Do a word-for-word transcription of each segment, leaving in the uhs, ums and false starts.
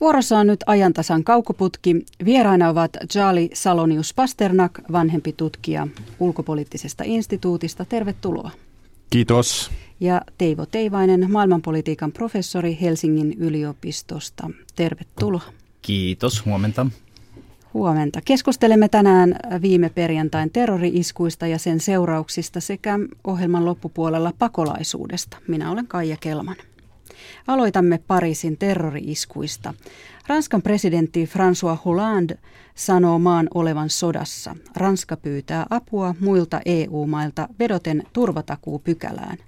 Vuorossa on nyt Ajantasan kaukoputki. Vieraina ovat Charly Salonius-Pasternak, vanhempi tutkija Ulkopoliittisesta instituutista. Tervetuloa. Kiitos. Ja Teivo Teivainen, maailmanpolitiikan professori Helsingin yliopistosta. Tervetuloa. Kiitos, huomenta. Huomenta. Keskustelemme tänään viime perjantain terrori-iskuista ja sen seurauksista sekä ohjelman loppupuolella pakolaisuudesta. Minä olen Kaija Kellman. Aloitamme Pariisin terrori-iskuista. Ranskan presidentti François Hollande sanoo maan olevan sodassa. Ranska pyytää apua muilta E U-mailta vedoten turvatakuupykälään.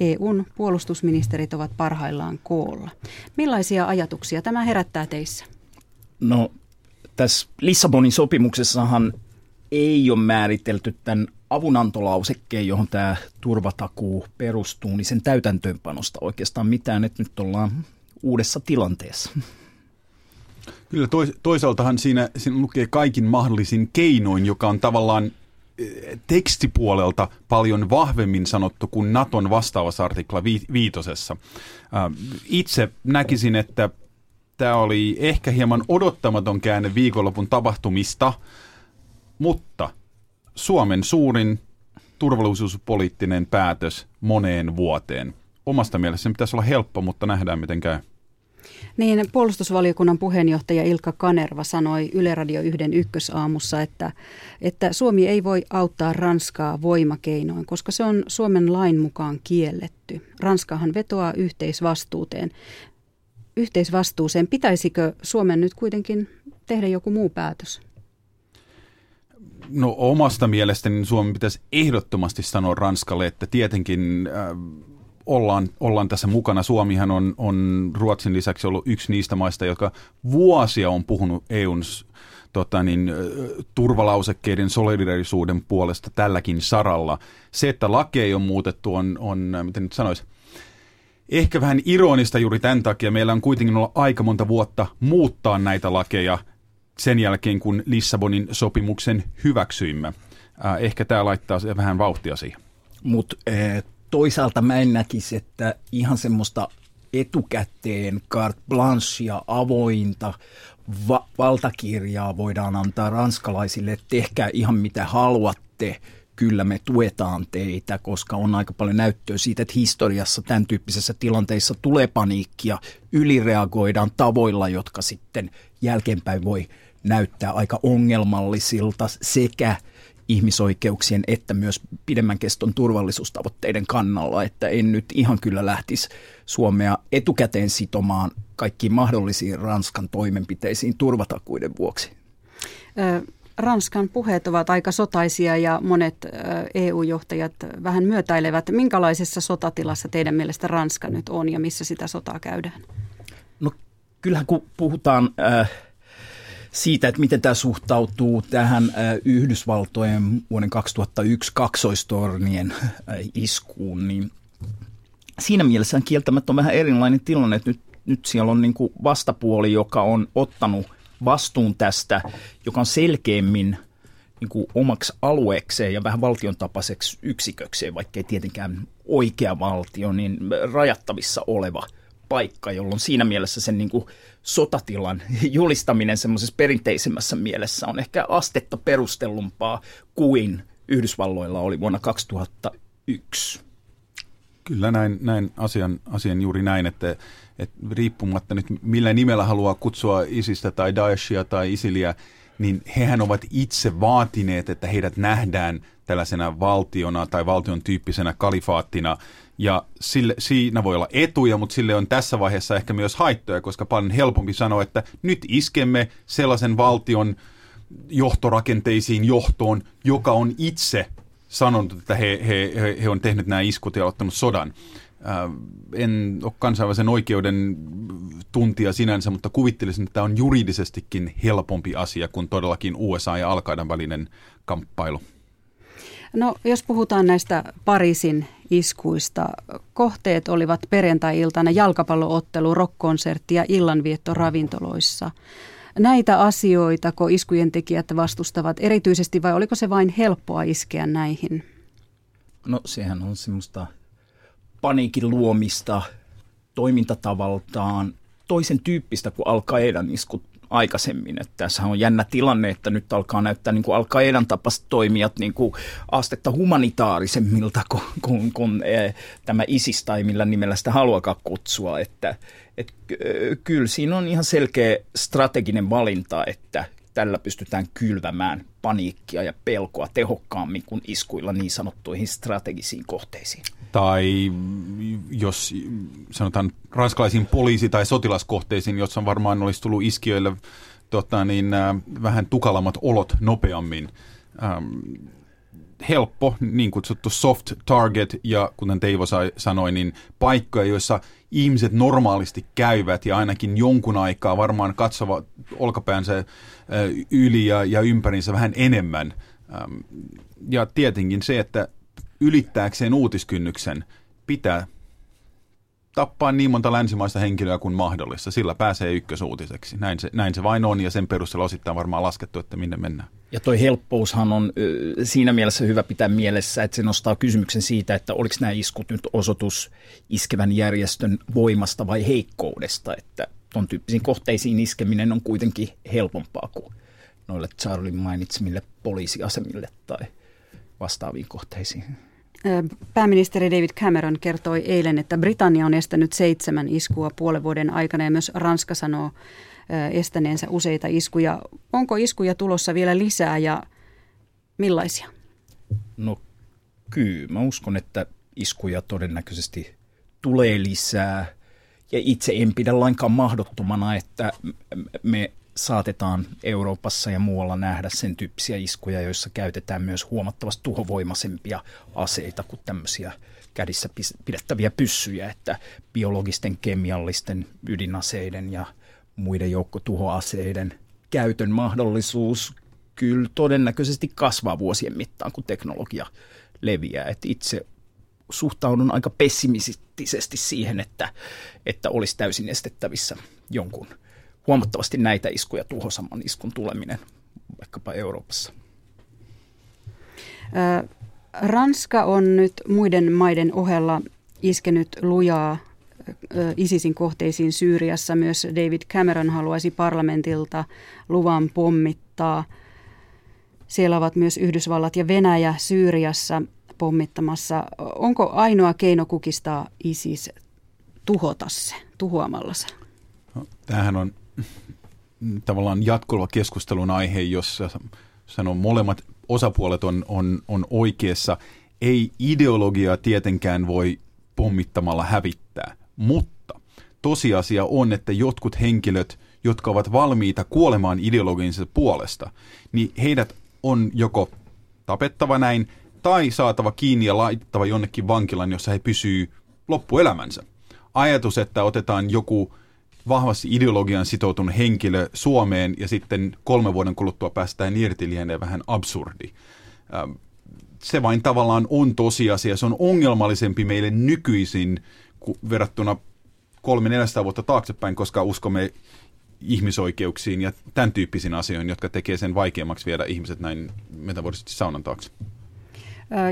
E U:n puolustusministerit ovat parhaillaan koolla. Millaisia ajatuksia tämä herättää teissä? No, tässä Lissabonin sopimuksessahan ei ole määritelty tämän avunantolausekkeen, johon tämä turvatakuu perustuu, niin sen täytäntöönpanosta oikeastaan mitään, että nyt ollaan uudessa tilanteessa. Kyllä tois, toisaaltahan siinä, siinä lukee kaikin mahdollisin keinoin, joka on tavallaan tekstipuolelta paljon vahvemmin sanottu kuin Naton vastaavassa artikla vi, viitosessa. Itse näkisin, että tämä oli ehkä hieman odottamaton käänne viikonlopun tapahtumista, mutta Suomen suurin turvallisuuspoliittinen päätös moneen vuoteen. Omasta mielestäni pitäisi olla helppo, mutta nähdään miten käy. Niin, puolustusvaliokunnan puheenjohtaja Ilkka Kanerva sanoi Yle Radio yhden ykkösaamussa, että, että Suomi ei voi auttaa Ranskaa voimakeinoin, koska se on Suomen lain mukaan kielletty. Ranskahan vetoaa yhteisvastuuteen. Yhteisvastuuseen pitäisikö Suomen nyt kuitenkin tehdä joku muu päätös? No omasta mielestäni Suomen pitäisi ehdottomasti sanoa Ranskalle, että tietenkin äh, ollaan, ollaan tässä mukana. Suomihan on, on Ruotsin lisäksi ollut yksi niistä maista, joka vuosia on puhunut E U:n tota niin, turvalausekkeiden solidarisuuden puolesta tälläkin saralla. Se, että lakeja on muutettu, on, on miten nyt sanoisi, ehkä vähän ironista juuri tämän takia. Meillä on kuitenkin ollut aika monta vuotta muuttaa näitä lakeja sen jälkeen, kun Lissabonin sopimuksen hyväksyimme. Ehkä tämä laittaa vähän vauhtia siihen. Mutta toisaalta mä en näkisi, että ihan semmoista etukäteen carte blanchea avointa va- valtakirjaa voidaan antaa ranskalaisille, että tehkää ihan mitä haluatte. Kyllä me tuetaan teitä, koska on aika paljon näyttöä siitä, että historiassa tämän tyyppisissä tilanteissa tulee paniikkia, ylireagoidaan tavoilla, jotka sitten jälkeenpäin voi näyttää aika ongelmallisilta sekä ihmisoikeuksien että myös pidemmän keston turvallisuustavoitteiden kannalla, että en nyt ihan kyllä lähtisi Suomea etukäteen sitomaan kaikkiin mahdollisiin Ranskan toimenpiteisiin turvatakuiden vuoksi. Ö- Ranskan puheet ovat aika sotaisia ja monet E U-johtajat vähän myötäilevät. Minkälaisessa sotatilassa teidän mielestä Ranska nyt on ja missä sitä sotaa käydään? No kyllähän kun puhutaan äh, siitä, että miten tämä suhtautuu tähän äh, Yhdysvaltojen vuoden kaksituhattayksi kaksoistornien äh, iskuun, niin siinä mielessä kieltämättä on vähän erilainen tilanne, että nyt, nyt siellä on niin kuin vastapuoli, joka on ottanut vastuun tästä, joka on selkeämmin niin kuin omaksi alueekseen ja vähän valtiontapaiseksi yksikökseen, vaikka ei tietenkään oikea valtio, niin rajattavissa oleva paikka, jolloin siinä mielessä sen niin kuin sotatilan julistaminen semmoisessa perinteisemmässä mielessä on ehkä astetta perustellumpaa kuin Yhdysvalloilla oli vuonna kaksituhattayksi. Kyllä näin, näin asian, asian juuri näin, että, että riippumatta nyt millä nimellä haluaa kutsua ISIStä tai Daeshia tai ISILiä, niin hehän ovat itse vaatineet, että heidät nähdään tällaisena valtiona tai valtion tyyppisenä kalifaattina. Ja sille, siinä voi olla etuja, mutta sille on tässä vaiheessa ehkä myös haittoja, koska paljon helpompi sanoa, että nyt iskemme sellaisen valtion johtorakenteisiin johtoon, joka on itse sanonut, että he, he, he, he on tehnyt nämä iskut ja ottanut sodan. Äh, en ole kansainvälisen oikeuden tuntija sinänsä, mutta kuvittelisin, että tämä on juridisestikin helpompi asia kuin todellakin U S A ja Al-Qaidan välinen kamppailu. No, jos puhutaan näistä Pariisin iskuista, kohteet olivat perjantai-iltana jalkapalloottelu, rockkonsertti ja illanvietto ravintoloissa. Näitä asioita, kun iskujen tekijät vastustavat erityisesti, vai oliko se vain helppoa iskeä näihin? No sehän on semmoista paniikin luomista toimintatavaltaan toisen tyyppistä kuin Al-Qaedan iskut aikaisemmin. Että tässä on jännä tilanne, että nyt alkaa näyttää niin kuin Al-Qaedan tapaiset toimijat niin kuin astetta humanitaarisemilta kuin, kuin, kuin eh, tämä ISIS tai millä nimellä sitä haluakaan kutsua. Että, et, kyllä siinä on ihan selkeä strateginen valinta, että tällä pystytään kylvämään paniikkia ja pelkoa tehokkaammin kuin iskuilla niin sanottuihin strategisiin kohteisiin. Tai jos sanotaan ranskalaisiin poliisi- tai sotilaskohteisiin, jossa varmaan olisi tullut iskijöille tota, niin, vähän tukalammat olot nopeammin. Ähm, helppo, niin kutsuttu soft target ja kuten Teivo sanoi, niin paikkoja, joissa ihmiset normaalisti käyvät ja ainakin jonkun aikaa varmaan katsovat olkapäänsä yli ja, ja ympärinsä vähän enemmän. Ähm, ja tietenkin se, että ylittääkseen uutiskynnyksen pitää tappaa niin monta länsimaista henkilöä kuin mahdollista. Sillä pääsee ykkösuutiseksi. Näin se, näin se vain on ja sen perusteella osittain varmaan laskettu, että minne mennään. Ja toi helppoushan on siinä mielessä hyvä pitää mielessä, että se nostaa kysymyksen siitä, että oliko nämä iskut nyt osoitus iskevän järjestön voimasta vai heikkoudesta. Että ton tyyppisiin kohteisiin iskeminen on kuitenkin helpompaa kuin noille Charlyn mainitsemille poliisiasemille tai vastaaviin kohteisiin. Pääministeri David Cameron kertoi eilen, että Britannia on estänyt seitsemän iskua puolen vuoden aikana ja myös Ranska sanoo estäneensä useita iskuja. Onko iskuja tulossa vielä lisää ja millaisia? No kyllä, mä uskon, että iskuja todennäköisesti tulee lisää ja itse en pidä lainkaan mahdottomana, että me saatetaan Euroopassa ja muualla nähdä sen tyyppisiä iskuja, joissa käytetään myös huomattavasti tuhovoimaisempia aseita kuin tämmöisiä kädissä pidettäviä pyssyjä, että biologisten, kemiallisten ydinaseiden ja muiden joukkotuhoaseiden käytön mahdollisuus kyllä todennäköisesti kasvaa vuosien mittaan, kun teknologia leviää. Et itse suhtaudun aika pessimistisesti siihen, että, että olisi täysin estettävissä jonkun huomattavasti näitä iskuja, tuhosamman iskun tuleminen vaikkapa Euroopassa. Ranska on nyt muiden maiden ohella iskenyt lujaa ISISin kohteisiin Syyriassa. Myös David Cameron haluaisi parlamentilta luvan pommittaa. Siellä ovat myös Yhdysvallat ja Venäjä Syyriassa pommittamassa. Onko ainoa keino kukistaa ISIS tuhota se, tuhoamalla se? Tämähän on tavallaan jatkuva keskustelun aihe, jossa sanon, molemmat osapuolet on, on, on oikeassa. Ei ideologiaa tietenkään voi pommittamalla hävittää, mutta tosiasia on, että jotkut henkilöt, jotka ovat valmiita kuolemaan ideologiansa puolesta, niin heidät on joko tapettava näin tai saatava kiinni ja laitettava jonnekin vankilan, jossa he pysyy loppuelämänsä. Ajatus, että otetaan joku vahvasti ideologian sitoutunut henkilö Suomeen ja sitten kolme vuoden kuluttua päästään irti lienee vähän absurdi. Se vain tavallaan on tosiasia. Se on ongelmallisempi meille nykyisin verrattuna kolme neljästä vuotta taaksepäin, koska uskomme ihmisoikeuksiin ja tämän tyyppisiin asioihin, jotka tekee sen vaikeammaksi viedä ihmiset näin metaforisesti saunan taakse.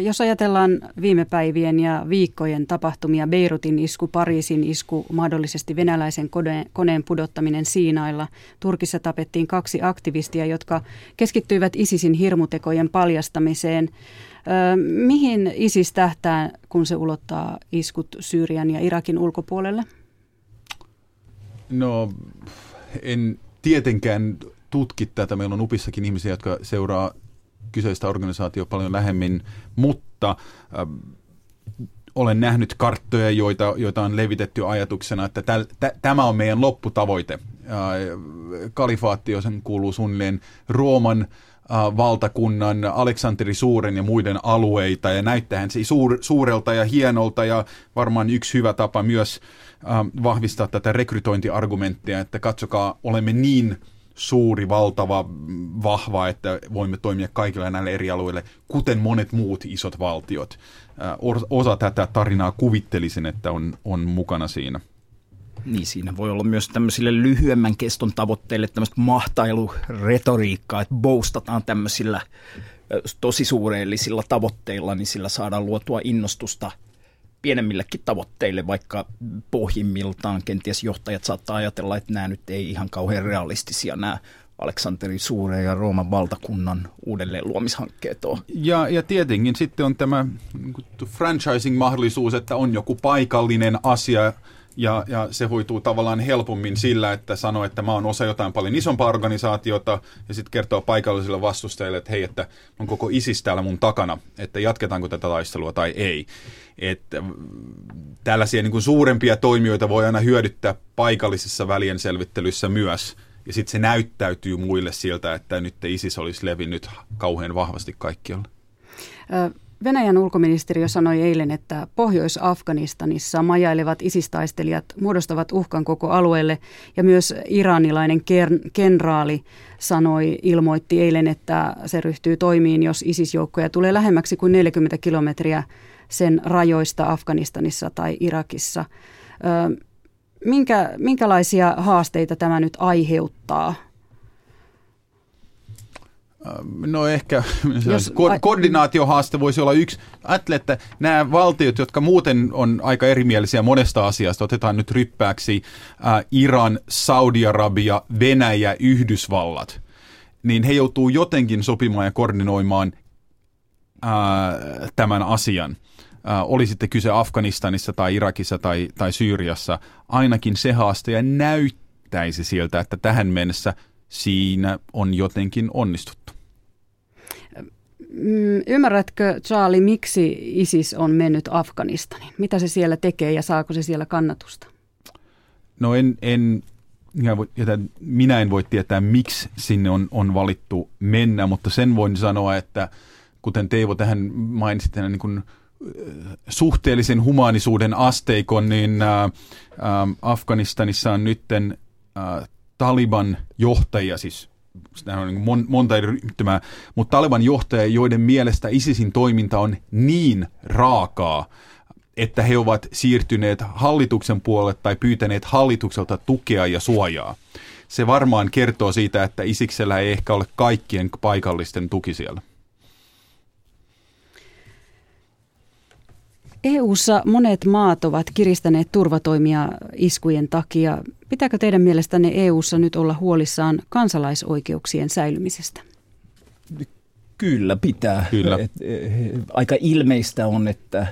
Jos ajatellaan viime päivien ja viikkojen tapahtumia, Beirutin isku, Pariisin isku, mahdollisesti venäläisen koneen pudottaminen Siinailla. Turkissa tapettiin kaksi aktivistia, jotka keskittyivät ISISin hirmutekojen paljastamiseen. Mihin ISIS tähtää, kun se ulottaa iskut Syyrian ja Irakin ulkopuolelle? No, en tietenkään tutki tätä. Meillä on U P issakin ihmisiä, jotka seuraa kyseistä organisaatiota paljon lähemmin, mutta äh, olen nähnyt karttoja, joita, joita on levitetty ajatuksena, että täl, t- tämä on meidän lopputavoite. Äh, kalifaatti, sen kuuluu suunnilleen Rooman äh, valtakunnan, Aleksanteri Suuren ja muiden alueita, ja näyttäähän se suur, suurelta ja hienolta, ja varmaan yksi hyvä tapa myös äh, vahvistaa tätä rekrytointiargumenttia, että katsokaa, olemme niin suuri, valtava, vahva, että voimme toimia kaikilla näillä eri alueilla, kuten monet muut isot valtiot. Osa tätä tarinaa kuvittelisin, että on, on mukana siinä. Niin, siinä voi olla myös tämmöisille lyhyemmän keston tavoitteille tämmöistä mahtailuretoriikkaa, että boostataan tämmöisillä tosi suureellisilla tavoitteilla, niin sillä saadaan luotua innostusta pienemmillekin tavoitteille, vaikka pohjimmiltaan kenties johtajat saattaa ajatella, että nämä nyt ei ihan kauhean realistisia nämä Aleksanteri Suuren ja Rooman valtakunnan uudelleen luomishankkeet on. Ja, ja tietenkin sitten on tämä franchising-mahdollisuus, että on joku paikallinen asia ja, ja se hoituu tavallaan helpommin sillä, että sanoo, että mä oon osa jotain paljon isompaa organisaatiota ja sitten kertoo paikallisille vastustajille, että hei, että on koko ISIS täällä mun takana, että jatketaanko tätä taistelua tai ei. Että tällaisia niin kuin suurempia toimijoita voi aina hyödyttää paikallisessa välienselvittelyssä myös. Ja sitten se näyttäytyy muille siltä, että nyt ISIS olisi levinnyt kauhean vahvasti kaikkialla. Venäjän ulkoministeriö sanoi eilen, että Pohjois-Afganistanissa majailevat ISIS-taistelijat muodostavat uhkan koko alueelle. Ja myös iranilainen kenraali sanoi, ilmoitti eilen, että se ryhtyy toimiin, jos ISIS-joukkoja tulee lähemmäksi kuin neljäkymmentä kilometriä sen rajoista Afganistanissa tai Irakissa. Minkä, minkälaisia haasteita tämä nyt aiheuttaa? No ehkä Jos, ko- koordinaatiohaaste voisi olla yksi. Ajattelen, että nämä valtiot, jotka muuten on aika erimielisiä monesta asiasta, otetaan nyt ryppääksi äh, Iran, Saudi-Arabia, Venäjä, Yhdysvallat, niin he joutuu jotenkin sopimaan ja koordinoimaan äh, tämän asian. Oli sitten kyse Afganistanissa tai Irakissa tai, tai Syyriassa, ainakin se haaste ja näyttäisi siltä, että tähän mennessä siinä on jotenkin onnistuttu. Ymmärrätkö, Charly, miksi ISIS on mennyt Afganistaniin? Mitä se siellä tekee ja saako se siellä kannatusta? No en, en, minä en voi tietää, miksi sinne on, on valittu mennä, mutta sen voin sanoa, että kuten Teivo tähän mainitsit, niin kuin suhteellisen humaanisuuden asteikon, niin ä, ä, Afganistanissa on nyt Taliban johtajia, siis on niin mon, monta eri ryhmää, mutta Taliban johtajia, joiden mielestä ISISin toiminta on niin raakaa, että he ovat siirtyneet hallituksen puolelle tai pyytäneet hallitukselta tukea ja suojaa. Se varmaan kertoo siitä, että ISIksellä ei ehkä ole kaikkien paikallisten tuki siellä. E U:ssa monet maat ovat kiristäneet turvatoimia iskujen takia. Pitääkö teidän mielestänne E U:ssa nyt olla huolissaan kansalaisoikeuksien säilymisestä? Kyllä pitää. Kyllä. Et, aika ilmeistä on, että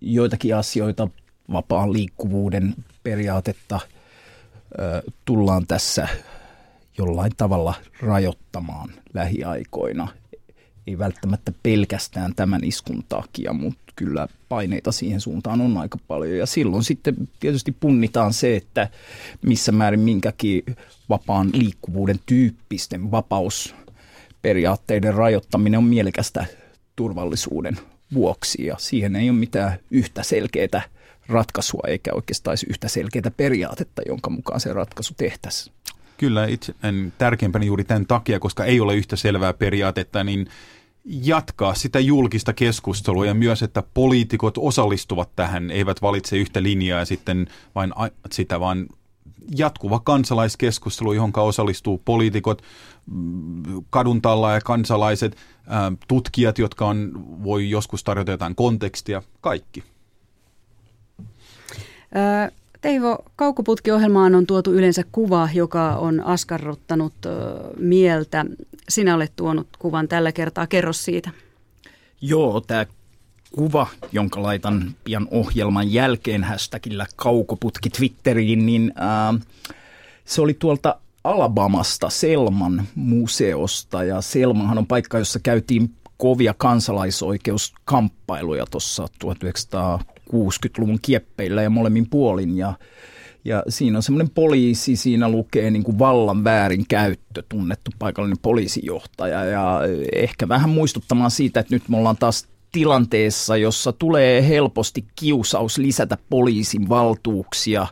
joitakin asioita, vapaan liikkuvuuden periaatetta, tullaan tässä jollain tavalla rajoittamaan lähiaikoina. Ei välttämättä pelkästään tämän iskun takia, mutta kyllä paineita siihen suuntaan on aika paljon ja silloin sitten tietysti punnitaan se, että missä määrin minkäkin vapaan liikkuvuuden tyyppisten vapausperiaatteiden rajoittaminen on mielekästä turvallisuuden vuoksi ja siihen ei ole mitään yhtä selkeää ratkaisua eikä oikeastaan yhtä selkeää periaatetta, jonka mukaan se ratkaisu tehtäisiin. Kyllä, itse en tärkeimpänä juuri tämän takia, koska ei ole yhtä selvää periaatetta, niin jatkaa sitä julkista keskustelua ja myös, että poliitikot osallistuvat tähän, eivät valitse yhtä linjaa ja sitten vain sitä, vaan jatkuva kansalaiskeskustelu, johon osallistuu poliitikot, kaduntalla ja kansalaiset, tutkijat, jotka on, voi joskus tarjota jotain kontekstia, kaikki. Ä- Teivo, Kaukoputki-ohjelmaan on tuotu yleensä kuva, joka on askarruttanut mieltä. Sinä olet tuonut kuvan tällä kertaa. Kerro siitä. Joo, tämä kuva, jonka laitan pian ohjelman jälkeen hashtagillä Kaukoputki Twitteriin, niin ää, se oli tuolta Alabamasta, Selman museosta. Ja Selmahan on paikka, jossa käytiin kovia kansalaisoikeuskamppailuja tuossa tuhatyhdeksänsataakuudenkymmenen luvun kieppeillä ja molemmin puolin. Ja, ja siinä on semmoinen poliisi, siinä lukee niin kuin vallan väärinkäyttö, tunnettu paikallinen poliisijohtaja. Ja ehkä vähän muistuttamaan siitä, että nyt me ollaan taas tilanteessa, jossa tulee helposti kiusaus lisätä poliisin valtuuksia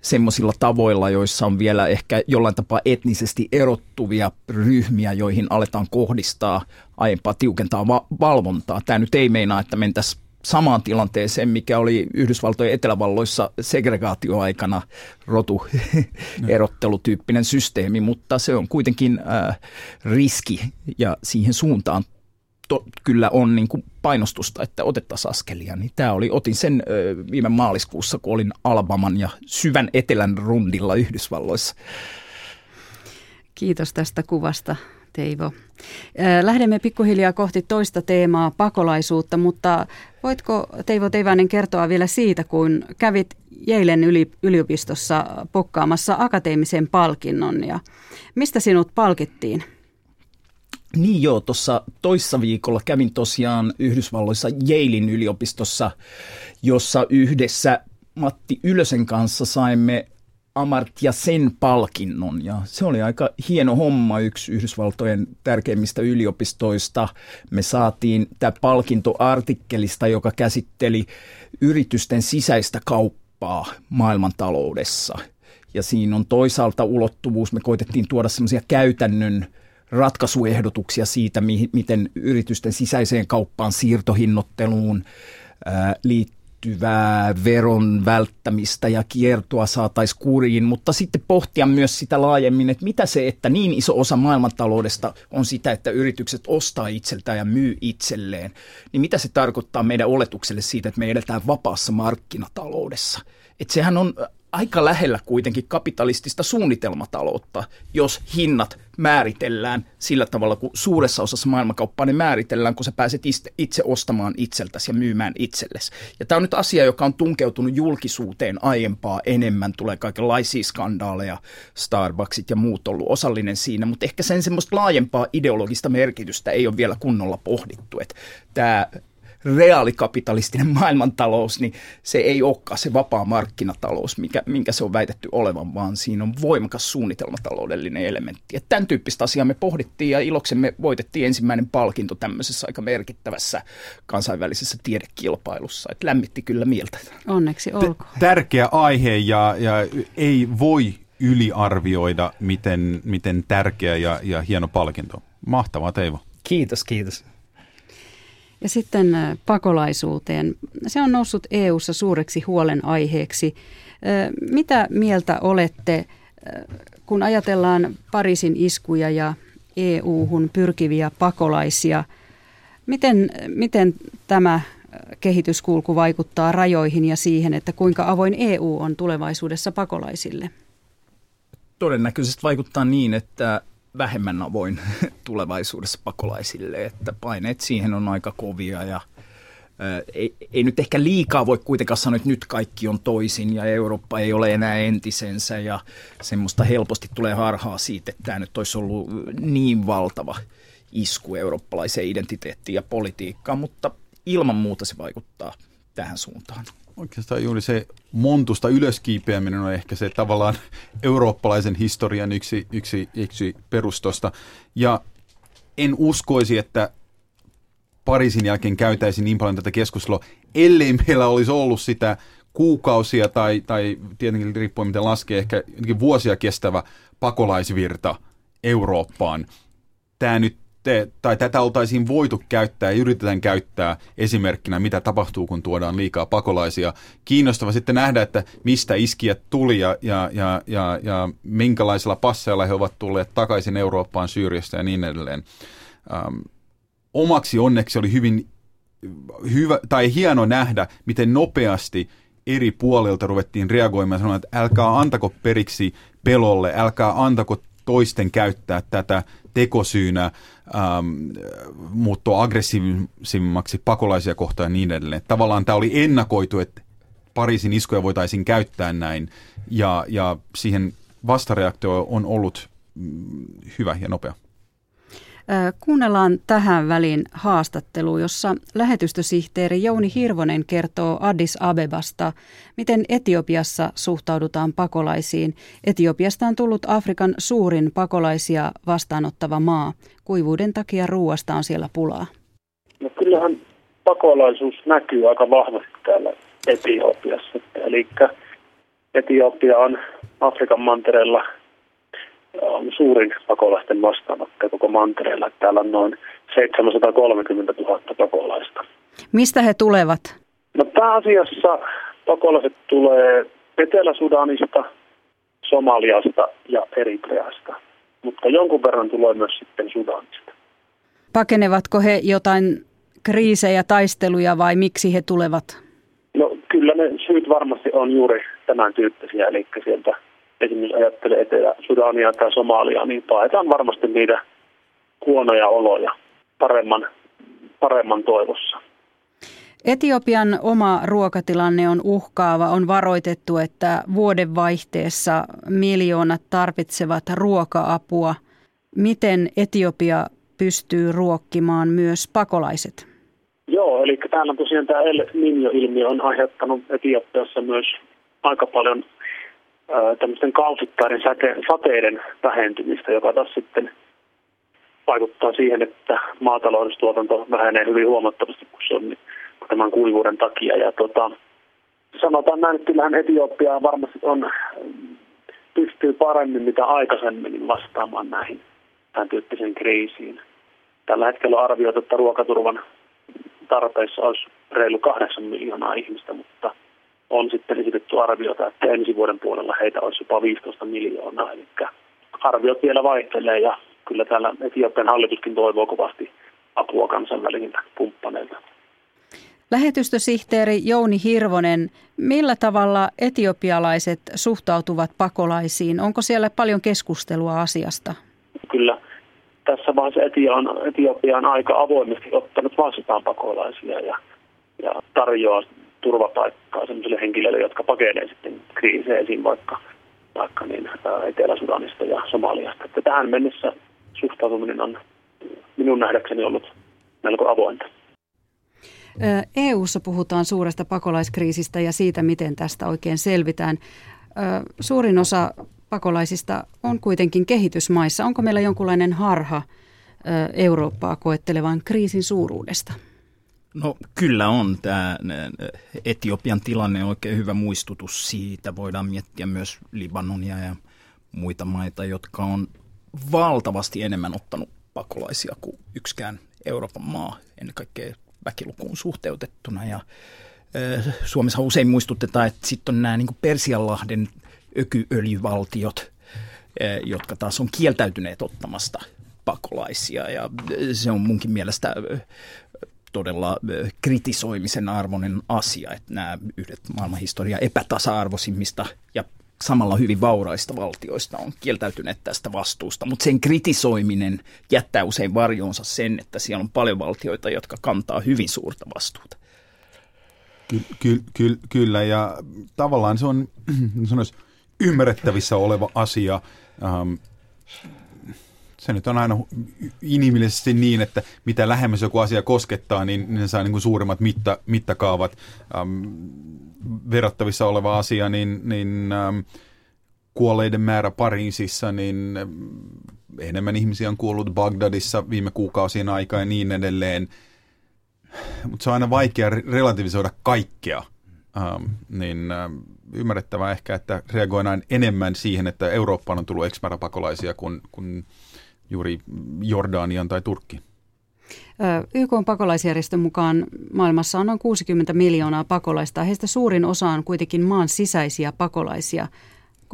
semmoisilla tavoilla, joissa on vielä ehkä jollain tapaa etnisesti erottuvia ryhmiä, joihin aletaan kohdistaa aiempaa tiukentaa va- valvontaa. Tämä nyt ei meinaa, että mentäisiin samaan tilanteeseen, mikä oli Yhdysvaltojen etelävalloissa segregaatioaikana rotuerottelutyyppinen systeemi, mutta se on kuitenkin äh, riski ja siihen suuntaan to, kyllä on niin kuin painostusta, että otettaisiin askelia. Niin tämä oli, otin sen ö, viime maaliskuussa, kun olin Alabaman ja syvän etelän rundilla Yhdysvalloissa. Kiitos tästä kuvasta, Teivo. Lähdemme pikkuhiljaa kohti toista teemaa, pakolaisuutta, mutta voitko Teivo Teivainen kertoa vielä siitä, kun kävit Yalen yliopistossa pokkaamassa akateemisen palkinnon ja mistä sinut palkittiin? Niin joo, tuossa toissa viikolla kävin tosiaan Yhdysvalloissa Yalen yliopistossa, jossa yhdessä Matti Ylösen kanssa saimme Amartya Sen palkinnon ja se oli aika hieno homma, yksi Yhdysvaltojen tärkeimmistä yliopistoista. Me saatiin tämä palkinto artikkelista, joka käsitteli yritysten sisäistä kauppaa maailmantaloudessa. Ja siinä on toisaalta ulottuvuus, me koitettiin tuoda semmoisia käytännön ratkaisuehdotuksia siitä, miten yritysten sisäiseen kauppaan, siirtohinnotteluun liittyy. Hyvää veron välttämistä ja kiertoa saataisiin kuriin, mutta sitten pohtia myös sitä laajemmin, että mitä se, että niin iso osa maailmantaloudesta on sitä, että yritykset ostaa itseltään ja myy itselleen, niin mitä se tarkoittaa meidän oletukselle siitä, että me edetään vapaassa markkinataloudessa. Että sehän on aika lähellä kuitenkin kapitalistista suunnitelmataloutta, jos hinnat määritellään sillä tavalla, kun suuressa osassa maailmankauppaa ne määritellään, kun sä pääset itse ostamaan itseltäsi ja myymään itsellesi. Ja tämä on nyt asia, joka on tunkeutunut julkisuuteen aiempaa enemmän. Tulee kaikenlaisia skandaaleja, Starbucksit ja muut ollut osallinen siinä, mutta ehkä sen semmoista laajempaa ideologista merkitystä ei ole vielä kunnolla pohdittu, että tämä reaalikapitalistinen maailmantalous, niin se ei olekaan se vapaa markkinatalous, mikä, minkä se on väitetty olevan, vaan siinä on voimakas suunnitelmataloudellinen elementti. Että tämän tyyppistä asiaa me pohdittiin ja iloksemme voitettiin ensimmäinen palkinto tämmöisessä aika merkittävässä kansainvälisessä tiedekilpailussa. Että lämmitti kyllä mieltä. Onneksi olkoon. Tärkeä aihe ja, ja ei voi yliarvioida, miten, miten tärkeä ja, ja hieno palkinto. Mahtavaa, Teivo. Kiitos, kiitos. Ja sitten pakolaisuuteen. Se on noussut E U:ssa suureksi huolenaiheeksi. Mitä mieltä olette, kun ajatellaan Pariisin iskuja ja E U:hun pyrkiviä pakolaisia? Miten, miten tämä kehityskulku vaikuttaa rajoihin ja siihen, että kuinka avoin E U on tulevaisuudessa pakolaisille? Todennäköisesti vaikuttaa niin, että vähemmän avoin tulevaisuudessa pakolaisille, että paineet siihen on aika kovia ja ää, ei, ei nyt ehkä liikaa voi kuitenkaan sanoa, että nyt kaikki on toisin ja Eurooppa ei ole enää entisensä ja semmoista helposti tulee harhaa siitä, että tämä nyt olisi ollut niin valtava isku eurooppalaiseen identiteettiin ja politiikkaan, mutta ilman muuta se vaikuttaa tähän suuntaan. Oikeastaan juuri se montusta ylöskiipeäminen on ehkä se tavallaan eurooppalaisen historian yksi, yksi, yksi perustosta. Ja en uskoisi, että Pariisin jälkeen käytäisiin niin paljon tätä keskustelua, ellei meillä olisi ollut sitä kuukausia tai, tai tietenkin riippuen miten laskee, ehkä jotenkin vuosia kestävä pakolaisvirta Eurooppaan. Tämä nyt Te, tai tätä oltaisiin voitu käyttää ja yritetään käyttää esimerkkinä, mitä tapahtuu, kun tuodaan liikaa pakolaisia. Kiinnostava sitten nähdä, että mistä iskijät tuli ja, ja, ja, ja, ja minkälaisilla passeilla he ovat tulleet takaisin Eurooppaan, Syyriasta ja niin edelleen. Ähm, omaksi onneksi oli hyvin hyvä, tai hieno nähdä, miten nopeasti eri puolilta ruvettiin reagoimaan ja sanomaan, että älkää antako periksi pelolle, älkää antako toisten käyttää tätä tekosyynä ähm, muuttua aggressiivisimmaksi pakolaisia kohtaan ja niin edelleen. Tavallaan tämä oli ennakoitu, että Pariisin iskuja voitaisiin käyttää näin ja, ja siihen vastareaktio on ollut hyvä ja nopea. Kuunnellaan tähän väliin haastattelu, jossa lähetystösihteeri Jouni Hirvonen kertoo Addis Abebasta, miten Etiopiassa suhtaudutaan pakolaisiin. Etiopiasta on tullut Afrikan suurin pakolaisia vastaanottava maa. Kuivuuden takia ruuasta on siellä pulaa. No kyllähän pakolaisuus näkyy aika vahvasti täällä Etiopiassa. Eli Etiopia on Afrikan mantereella on suurin pakolaisten vastaanottaja koko mantereella. Täällä on noin seitsemänsataakolmekymmentätuhatta pakolaista. Mistä he tulevat? No pääasiassa pakolaiset tulee Etelä-Sudanista, Somaliasta ja Eritreasta, mutta jonkun verran tulee myös sitten Sudanista. Pakenevatko he jotain kriisejä, taisteluja vai miksi he tulevat? No kyllä ne syyt varmasti on juuri tämän tyyppisiä, eli sieltä esimerkiksi ajattelee Etelä-Sudania tai Somalia, niin paetaan varmasti niitä huonoja oloja paremman, paremman toivossa. Etiopian oma ruokatilanne on uhkaava. On varoitettu, että vuodenvaihteessa miljoonat tarvitsevat ruoka-apua. Miten Etiopia pystyy ruokkimaan myös pakolaiset? Joo, eli täällä tosiaan tämä El Niño-ilmiö on aiheuttanut Etiopiassa myös aika paljon ää, tämmöisten kausittaiden säte- sateiden vähentymistä, joka taas sitten vaikuttaa siihen, että maataloustuotanto vähenee hyvin huomattavasti, kun se on tämän kuivuuden takia. Ja tota, sanotaan näin, että kyllähän Etiopia varmasti on, pystyy paremmin mitä aikaisemmin vastaamaan näihin tämän tyyppisen kriisiin. Tällä hetkellä on arvioitu, että ruokaturvan tarpeessa olisi reilu kahdeksan miljoonaa ihmistä, mutta on sitten esitetty arviota, että ensi vuoden puolella heitä olisi jopa viisitoista miljoonaa. Eli arviot vielä vaihtelee ja kyllä täällä Etiopian hallituskin toivoo kovasti apua kansainvälisiltä kumppaneilta. Lähetystösihteeri Jouni Hirvonen, millä tavalla etiopialaiset suhtautuvat pakolaisiin? Onko siellä paljon keskustelua asiasta? Kyllä. Tässä vaiheessa Etiopia on aika avoimesti ottanut vastaan pakolaisia ja, ja tarjoaa turvapaikkaa sellaisille henkilöille, jotka pakenee sitten kriiseisiin vaikka, vaikka niin Etelä-Sudanista ja Somaliasta. Että tähän mennessä suhtautuminen on minun nähdäkseni ollut melko avointa. E U:ssa puhutaan suuresta pakolaiskriisistä ja siitä, miten tästä oikein selvitään. Suurin osa pakolaisista on kuitenkin kehitysmaissa. Onko meillä jonkunlainen harha Eurooppaa koettelevan kriisin suuruudesta? No kyllä on. Tämä Etiopian tilanne on oikein hyvä muistutus siitä. Voidaan miettiä myös Libanonia ja muita maita, jotka on valtavasti enemmän ottanut pakolaisia kuin yksikään Euroopan maa, ennen kaikkea väkilukuun suhteutettuna. Ja Suomessa usein muistutetaan, että sitten on nämä niin kuin Persianlahden ökyöljyvaltiot, jotka taas on kieltäytyneet ottamasta pakolaisia. Ja se on munkin mielestä todella kritisoimisen arvoinen asia, että nämä yhdet maailmanhistorian epätasa-arvoisimmista ja samalla hyvin vauraista valtioista on kieltäytyneet tästä vastuusta, mutta sen kritisoiminen jättää usein varjoonsa sen, että siellä on paljon valtioita, jotka kantaa hyvin suurta vastuuta. Ky- ky- ky- kyllä, ja tavallaan se on sanois, ymmärrettävissä oleva asia. Ähm, se nyt on aina inhimillisesti niin, että mitä lähemmäs joku asia koskettaa, niin ne saa niin kuin suuremmat mitta- mittakaavat. Ähm, verrattavissa oleva asia, niin, niin ähm, kuolleiden määrä Pariisissa, niin ähm, enemmän ihmisiä on kuollut Bagdadissa viime kuukausien aikaa ja niin edelleen. Mutta se on aina vaikea relativisoida kaikkea. Ähm, niin ähm, ymmärrettävää ehkä, että reagoidaan enemmän siihen, että Eurooppaan on tullut ex-märäpakolaisia kuin, kuin juuri Jordanian tai Turkkiin. Y K:n pakolaisjärjestön mukaan maailmassa on noin kuusikymmentä miljoonaa pakolaista. Heistä suurin osa on kuitenkin maan sisäisiä pakolaisia,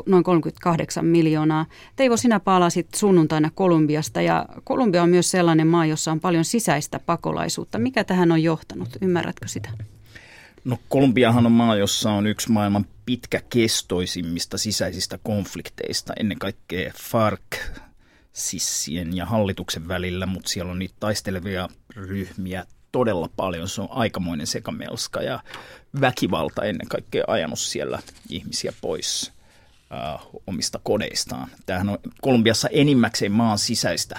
noin kolmekymmentäkahdeksan miljoonaa. Teivo, sinä palasit sunnuntaina Kolumbiasta ja Kolumbia on myös sellainen maa, jossa on paljon sisäistä pakolaisuutta. Mikä tähän on johtanut? Ymmärrätkö sitä? No Kolumbiahan on maa, jossa on yksi maailman pitkäkestoisimmista sisäisistä konflikteista, ennen kaikkea FARC. Sissien ja hallituksen välillä, mutta siellä on niitä taistelevia ryhmiä todella paljon. Se on aikamoinen sekamelska ja väkivalta ennen kaikkea ajanut siellä ihmisiä pois äh, omista kodeistaan. Tämähän on Kolumbiassa enimmäkseen maan sisäistä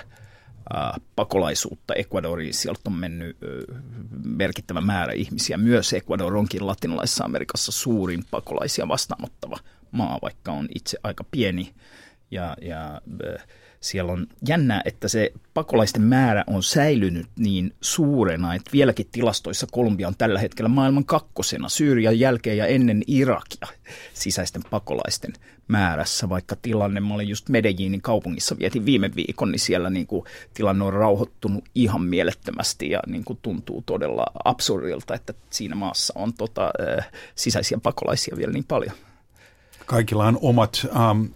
äh, pakolaisuutta. Ecuadoriin sieltä on mennyt äh, merkittävä määrä ihmisiä. Myös Ecuador onkin latinalaisessa Amerikassa suurin pakolaisia vastaanottava maa, vaikka on itse aika pieni ja... ja äh, Siellä on jännää, että se pakolaisten määrä on säilynyt niin suurena, että vieläkin tilastoissa Kolumbia on tällä hetkellä maailman kakkosena Syyrian jälkeen ja ennen Irakia sisäisten pakolaisten määrässä. Vaikka tilanne, mä olin just Medellinin kaupungissa, vietin viime viikon, niin siellä niin kuin tilanne on rauhoittunut ihan mielettömästi ja niin kuin tuntuu todella absurdilta, että siinä maassa on tota, sisäisiä pakolaisia vielä niin paljon. Kaikilla on omat... Um...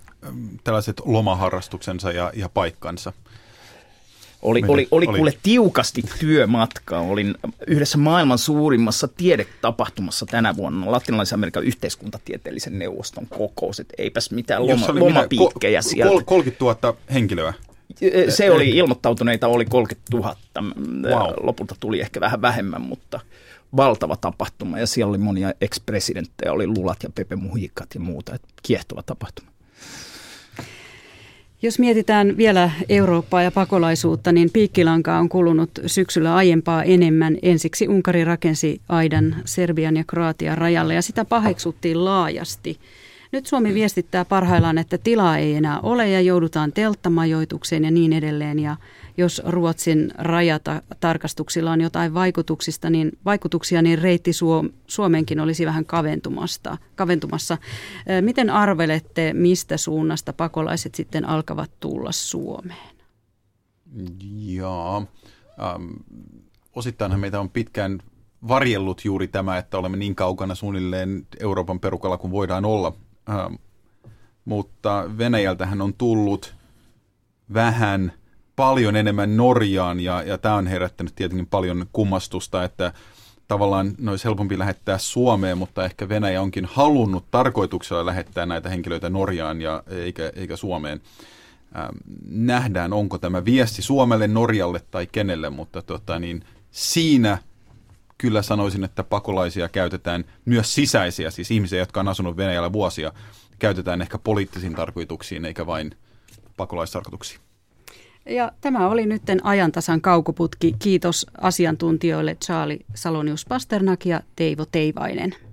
tällaiset lomaharrastuksensa ja, ja paikkansa. Oli, oli, oli kuule tiukasti työmatkaa. Olin yhdessä maailman suurimmassa tiedetapahtumassa tänä vuonna. Latinalaisen Amerikan yhteiskuntatieteellisen neuvoston kokous. Et eipäs mitään loma, lomapiikkejä mitä, sieltä. kolmekymmentätuhatta henkilöä. Se oli, ilmoittautuneita oli kolmekymmentätuhatta. Wow. Lopulta tuli ehkä vähän vähemmän, mutta valtava tapahtuma. Ja siellä oli monia ex-presidenttejä, oli Lulat ja Pepe Mujicat ja muuta. Et kiehtova tapahtuma. Jos mietitään vielä Eurooppaa ja pakolaisuutta, niin piikkilankaa on kulunut syksyllä aiempaa enemmän. Ensiksi Unkari rakensi aidan Serbian ja Kroatian rajalle ja sitä paheksuttiin laajasti. Nyt Suomi viestittää parhaillaan, että tilaa ei enää ole ja joudutaan telttamajoitukseen ja niin edelleen. Ja jos Ruotsin rajatarkastuksilla on jotain vaikutuksista, niin, vaikutuksia, niin reitti Suomeenkin olisi vähän kaventumassa. kaventumassa. Miten arvelette, mistä suunnasta pakolaiset sitten alkavat tulla Suomeen? Jaa, ähm, osittainhan meitä on pitkään varjellut juuri tämä, että olemme niin kaukana suunnilleen Euroopan perukalla kuin voidaan olla. Ähm, mutta Venäjältähän on tullut vähän paljon enemmän Norjaan, ja, ja tämä on herättänyt tietenkin paljon kummastusta, että tavallaan ne olisi helpompi lähettää Suomeen, mutta ehkä Venäjä onkin halunnut tarkoituksella lähettää näitä henkilöitä Norjaan ja eikä, eikä Suomeen. Ähm, nähdään, onko tämä viesti Suomelle, Norjalle tai kenelle, mutta tota, niin siinä kyllä sanoisin, että pakolaisia käytetään myös sisäisiä, siis ihmisiä, jotka on asunut Venäjällä vuosia, käytetään ehkä poliittisiin tarkoituksiin eikä vain pakolaistarkoituksiin. Ja tämä oli nytten Ajantasan kaukoputki. Kiitos asiantuntijoille Charly Salonius-Pasternak ja Teivo Teivainen.